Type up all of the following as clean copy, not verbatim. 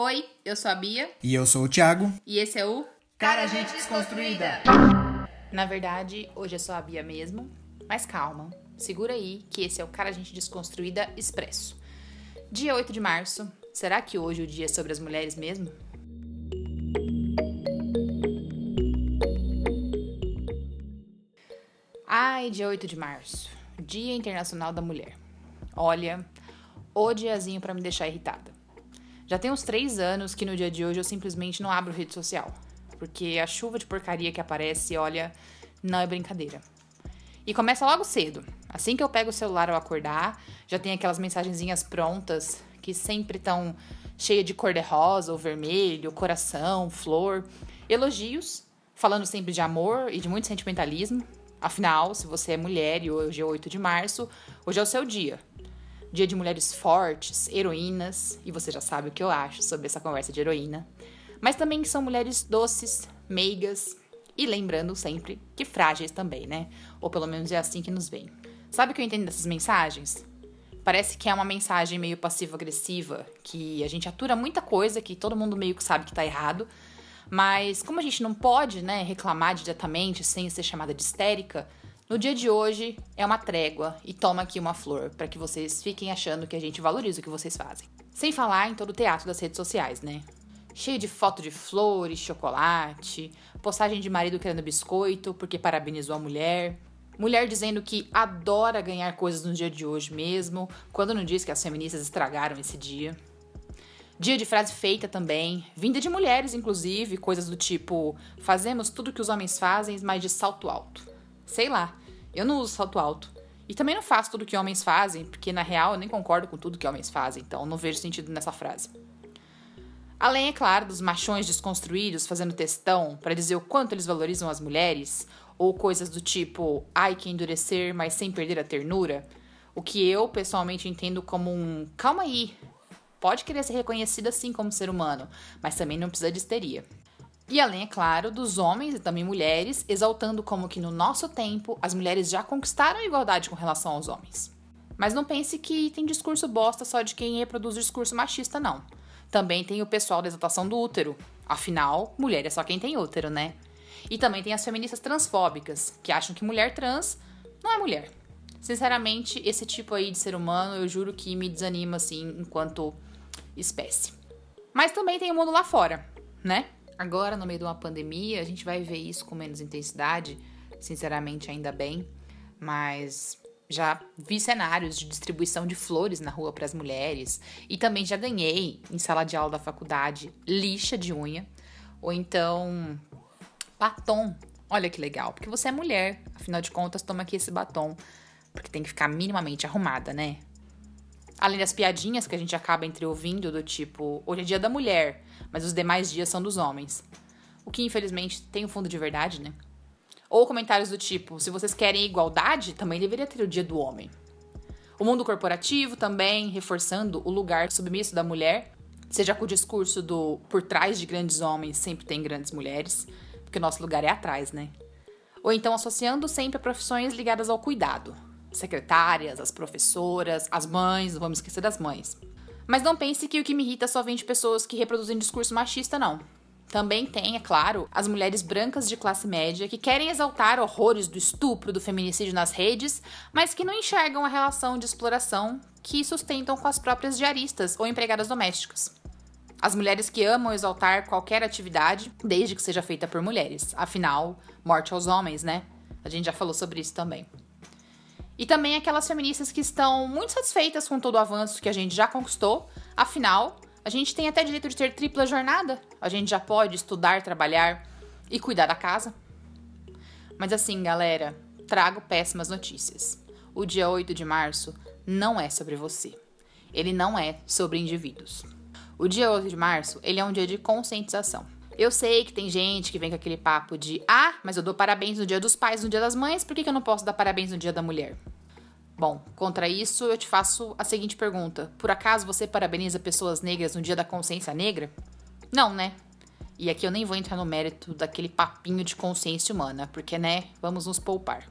Oi, eu sou a Bia. E eu sou o Thiago. E esse é o Cara Gente Desconstruída. Na verdade, hoje é só a Bia mesmo, mas calma, segura aí que esse é o Cara Gente Desconstruída Expresso. Dia 8 de março, será que hoje o dia é sobre as mulheres mesmo? Ai, dia 8 de março, Dia Internacional da Mulher. Olha, o diazinho pra me deixar irritada. Já tem uns 3 anos que no dia de hoje eu simplesmente não abro rede social, porque a chuva de porcaria que aparece, olha, não é brincadeira. E começa logo cedo. Assim que eu pego o celular ao acordar, já tem aquelas mensagenzinhas prontas, que sempre tão cheia de cor de rosa ou vermelho, coração, flor, elogios, falando sempre de amor e de muito sentimentalismo. Afinal, se você é mulher e hoje é 8 de março, hoje é o seu dia. Dia de mulheres fortes, heroínas, e você já sabe o que eu acho sobre essa conversa de heroína. Mas também são mulheres doces, meigas e lembrando sempre que frágeis também, né? Ou pelo menos é assim que nos vem. Sabe o que eu entendo dessas mensagens? Parece que é uma mensagem meio passivo-agressiva, que a gente atura muita coisa, que todo mundo meio que sabe que tá errado, mas como a gente não pode, né, reclamar diretamente sem ser chamada de histérica, no dia de hoje é uma trégua e toma aqui uma flor para que vocês fiquem achando que a gente valoriza o que vocês fazem. Sem falar em todo o teatro das redes sociais, né? Cheio de foto de flores, chocolate, postagem de marido querendo biscoito porque parabenizou a mulher, mulher dizendo que adora ganhar coisas no dia de hoje mesmo, quando não diz que as feministas estragaram esse dia. Dia de frase feita também, vinda de mulheres inclusive, coisas do tipo, fazemos tudo que os homens fazem, mas de salto alto. Sei lá, eu não uso salto alto. E também não faço tudo que homens fazem, porque na real eu nem concordo com tudo que homens fazem, então não vejo sentido nessa frase. Além, é claro, dos machões desconstruídos fazendo textão pra dizer o quanto eles valorizam as mulheres, ou coisas do tipo, ai que endurecer, mas sem perder a ternura, o que eu pessoalmente entendo como um, calma aí, pode querer ser reconhecido assim como ser humano, mas também não precisa de histeria. E além, é claro, dos homens e também mulheres, exaltando como que no nosso tempo as mulheres já conquistaram a igualdade com relação aos homens. Mas não pense que tem discurso bosta só de quem reproduz o discurso machista, não. Também tem o pessoal da exaltação do útero. Afinal, mulher é só quem tem útero, né? E também tem as feministas transfóbicas, que acham que mulher trans não é mulher. Sinceramente, esse tipo aí de ser humano, eu juro que me desanima, assim, enquanto espécie. Mas também tem o mundo lá fora, né? Agora, no meio de uma pandemia, a gente vai ver isso com menos intensidade. Sinceramente, ainda bem. Mas já vi cenários de distribuição de flores na rua para as mulheres e também já ganhei, em sala de aula da faculdade, lixa de unha ou então batom. Olha que legal, porque você é mulher, afinal de contas, toma aqui esse batom, porque tem que ficar minimamente arrumada, né? Além das piadinhas que a gente acaba entreouvindo do tipo, hoje é dia da mulher, mas os demais dias são dos homens. O que, infelizmente, tem um fundo de verdade, né? Ou comentários do tipo, se vocês querem igualdade, também deveria ter o dia do homem. O mundo corporativo também, reforçando o lugar submisso da mulher, seja com o discurso do por trás de grandes homens sempre tem grandes mulheres, porque o nosso lugar é atrás, né? Ou então associando sempre a profissões ligadas ao cuidado. Secretárias, as professoras, as mães, não vamos esquecer das mães. Mas não pense que o que me irrita só vem de pessoas que reproduzem discurso machista, não. Também tem, é claro, as mulheres brancas de classe média que querem exaltar horrores do estupro, do feminicídio nas redes, mas que não enxergam a relação de exploração que sustentam com as próprias diaristas ou empregadas domésticas. As mulheres que amam exaltar qualquer atividade, desde que seja feita por mulheres. Afinal, morte aos homens, né? A gente já falou sobre isso também. E também aquelas feministas que estão muito satisfeitas com todo o avanço que a gente já conquistou, afinal, a gente tem até direito de ter tripla jornada. A gente já pode estudar, trabalhar e cuidar da casa. Mas assim, galera, trago péssimas notícias. O dia 8 de março não é sobre você. Ele não é sobre indivíduos. O dia 8 de março, ele é um dia de conscientização. Eu sei que tem gente que vem com aquele papo de ah, mas eu dou parabéns no dia dos pais, no dia das mães, por que eu não posso dar parabéns no dia da mulher? Bom, contra isso, eu te faço a seguinte pergunta. Por acaso você parabeniza pessoas negras no dia da consciência negra? Não, né? E aqui eu nem vou entrar no mérito daquele papinho de consciência humana, porque, né, vamos nos poupar.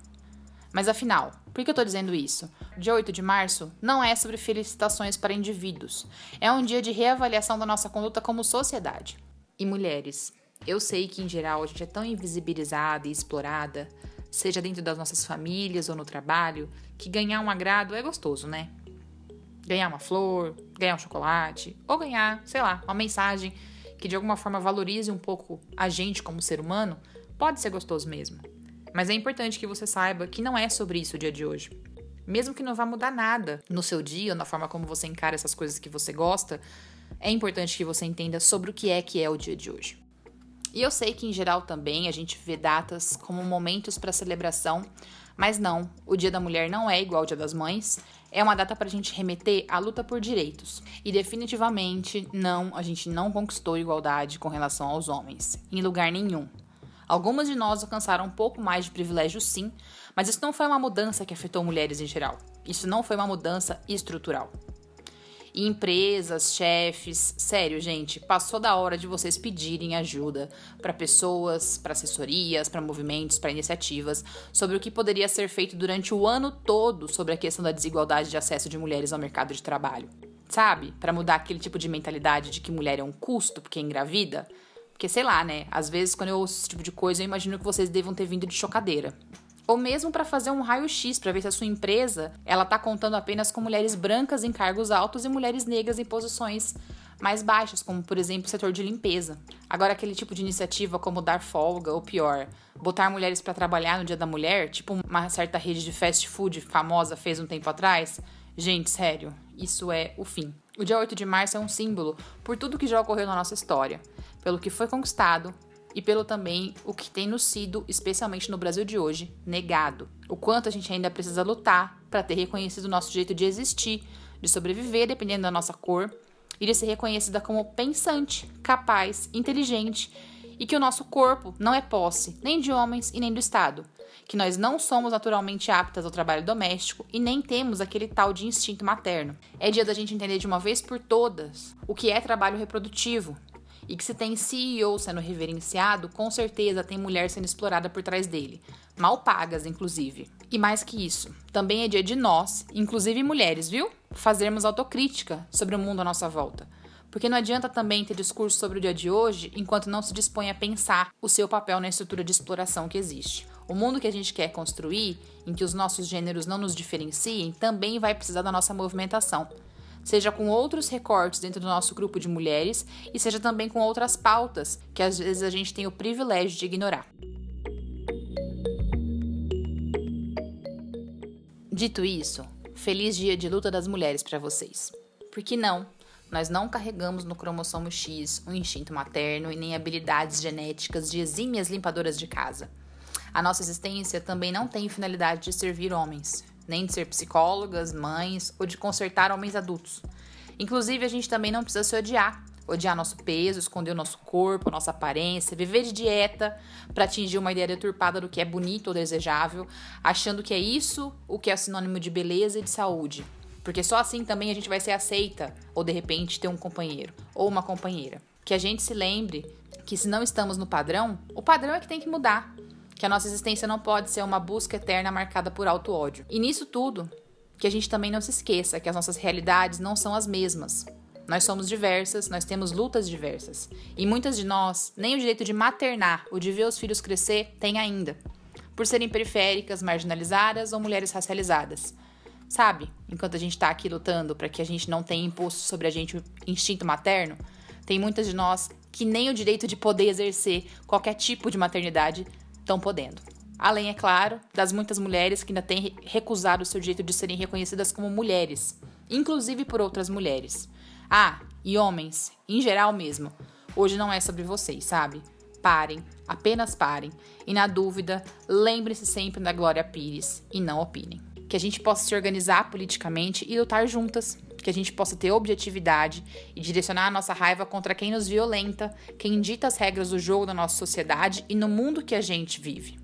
Mas afinal, Por que eu tô dizendo isso? Dia 8 de março não é sobre felicitações para indivíduos. É um dia de reavaliação da nossa conduta como sociedade. E mulheres, eu sei que em geral a gente é tão invisibilizada e explorada, seja dentro das nossas famílias ou no trabalho, que ganhar um agrado é gostoso, né? Ganhar uma flor, ganhar um chocolate, ou ganhar, sei lá, uma mensagem que de alguma forma valorize um pouco a gente como ser humano, pode ser gostoso mesmo. Mas é importante que você saiba que não é sobre isso o dia de hoje. Mesmo que não vá mudar nada no seu dia, ou na forma como você encara essas coisas que você gosta, é importante que você entenda sobre o que é o dia de hoje. E eu sei que em geral também a gente vê datas como momentos para celebração, mas não, o Dia da Mulher não é igual ao Dia das Mães, é uma data para a gente remeter à luta por direitos. E definitivamente não, a gente não conquistou igualdade com relação aos homens, em lugar nenhum. Algumas de nós alcançaram um pouco mais de privilégio sim, mas isso não foi uma mudança que afetou mulheres em geral. Isso não foi uma mudança estrutural. E empresas, chefes, sério, gente, passou da hora de vocês pedirem ajuda para pessoas, para assessorias, para movimentos, para iniciativas, sobre o que poderia ser feito durante o ano todo sobre a questão da desigualdade de acesso de mulheres ao mercado de trabalho. Sabe? Para mudar aquele tipo de mentalidade de que mulher é um custo porque engravida. Porque, sei lá, né? Às vezes, quando eu ouço esse tipo de coisa, eu imagino que vocês devam ter vindo de chocadeira. Ou mesmo para fazer um raio-x para ver se a sua empresa ela tá contando apenas com mulheres brancas em cargos altos e mulheres negras em posições mais baixas, como por exemplo o setor de limpeza. Agora aquele tipo de iniciativa como dar folga ou pior, botar mulheres para trabalhar no Dia da Mulher, tipo uma certa rede de fast food famosa fez um tempo atrás, gente, sério, isso é o fim. O dia 8 de março é um símbolo por tudo que já ocorreu na nossa história, pelo que foi conquistado, e pelo também o que tem nos sido, especialmente no Brasil de hoje, negado. O quanto a gente ainda precisa lutar para ter reconhecido o nosso direito de existir, de sobreviver dependendo da nossa cor, e de ser reconhecida como pensante, capaz, inteligente, e que o nosso corpo não é posse, nem de homens e nem do Estado, que nós não somos naturalmente aptas ao trabalho doméstico e nem temos aquele tal de instinto materno. É dia da gente entender de uma vez por todas o que é trabalho reprodutivo, e que se tem CEO sendo reverenciado, com certeza tem mulher sendo explorada por trás dele. Mal pagas, inclusive. E mais que isso, também é dia de nós, inclusive mulheres, viu? Fazermos autocrítica sobre o mundo à nossa volta. Porque não adianta também ter discurso sobre o dia de hoje enquanto não se dispõe a pensar o seu papel na estrutura de exploração que existe. O mundo que a gente quer construir, em que os nossos gêneros não nos diferenciem, também vai precisar da nossa movimentação. Seja com outros recortes dentro do nosso grupo de mulheres e seja também com outras pautas que às vezes a gente tem o privilégio de ignorar. Dito isso, feliz dia de luta das mulheres para vocês. Porque não, nós não carregamos no cromossomo X um instinto materno e nem habilidades genéticas de exímias limpadoras de casa. A nossa existência também não tem finalidade de servir homens, nem de ser psicólogas, mães ou de consertar homens adultos. Inclusive, a gente também não precisa se odiar. Odiar nosso peso, esconder o nosso corpo, nossa aparência, viver de dieta para atingir uma ideia deturpada do que é bonito ou desejável, achando que é isso o que é sinônimo de beleza e de saúde. Porque só assim também a gente vai ser aceita ou, de repente, ter um companheiro ou uma companheira. Que a gente se lembre que se não estamos no padrão, o padrão é que tem que mudar. Que a nossa existência não pode ser uma busca eterna marcada por auto-ódio. E nisso tudo, que a gente também não se esqueça que as nossas realidades não são as mesmas. Nós somos diversas, nós temos lutas diversas. E muitas de nós, nem o direito de maternar, o de ver os filhos crescer, tem ainda. Por serem periféricas, marginalizadas ou mulheres racializadas. Sabe, enquanto a gente tá aqui lutando para que a gente não tenha imposto sobre a gente o instinto materno, tem muitas de nós que nem o direito de poder exercer qualquer tipo de maternidade estão podendo. Além, é claro, das muitas mulheres que ainda têm recusado o seu direito de serem reconhecidas como mulheres, inclusive por outras mulheres. Ah, e homens, em geral mesmo, hoje não é sobre vocês, sabe? Parem, apenas parem, e na dúvida, lembre-se sempre da Glória Pires e não opinem. Que a gente possa se organizar politicamente e lutar juntas, que a gente possa ter objetividade e direcionar a nossa raiva contra quem nos violenta, quem dita as regras do jogo da nossa sociedade e no mundo que a gente vive.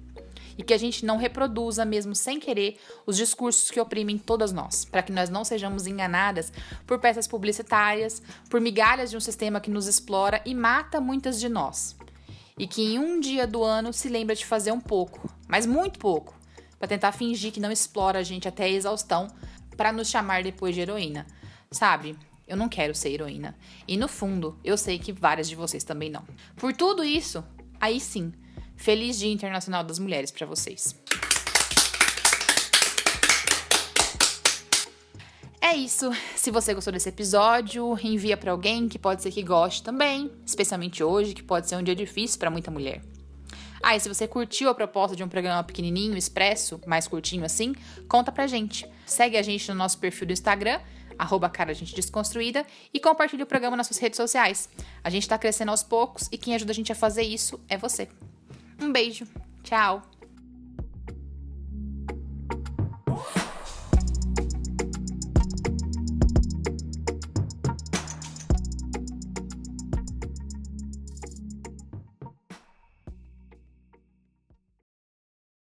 E que a gente não reproduza, mesmo sem querer, os discursos que oprimem todas nós, para que nós não sejamos enganadas por peças publicitárias, por migalhas de um sistema que nos explora e mata muitas de nós. E que em um dia do ano se lembra de fazer um pouco, mas muito pouco, para tentar fingir que não explora a gente até a exaustão para nos chamar depois de heroína. Sabe? Eu não quero ser heroína. E no fundo, eu sei que várias de vocês também não. Por tudo isso, aí sim, feliz Dia Internacional das Mulheres para vocês. É isso. Se você gostou desse episódio, envia para alguém que pode ser que goste também, especialmente hoje, que pode ser um dia difícil para muita mulher. Ah, e se você curtiu a proposta de um programa pequenininho, expresso, mais curtinho assim, conta pra gente. Segue a gente no nosso perfil do Instagram, @Cara Gente Desconstruída, e compartilha o programa nas suas redes sociais. A gente tá crescendo aos poucos e quem ajuda a gente a fazer isso é você. Um beijo. Tchau.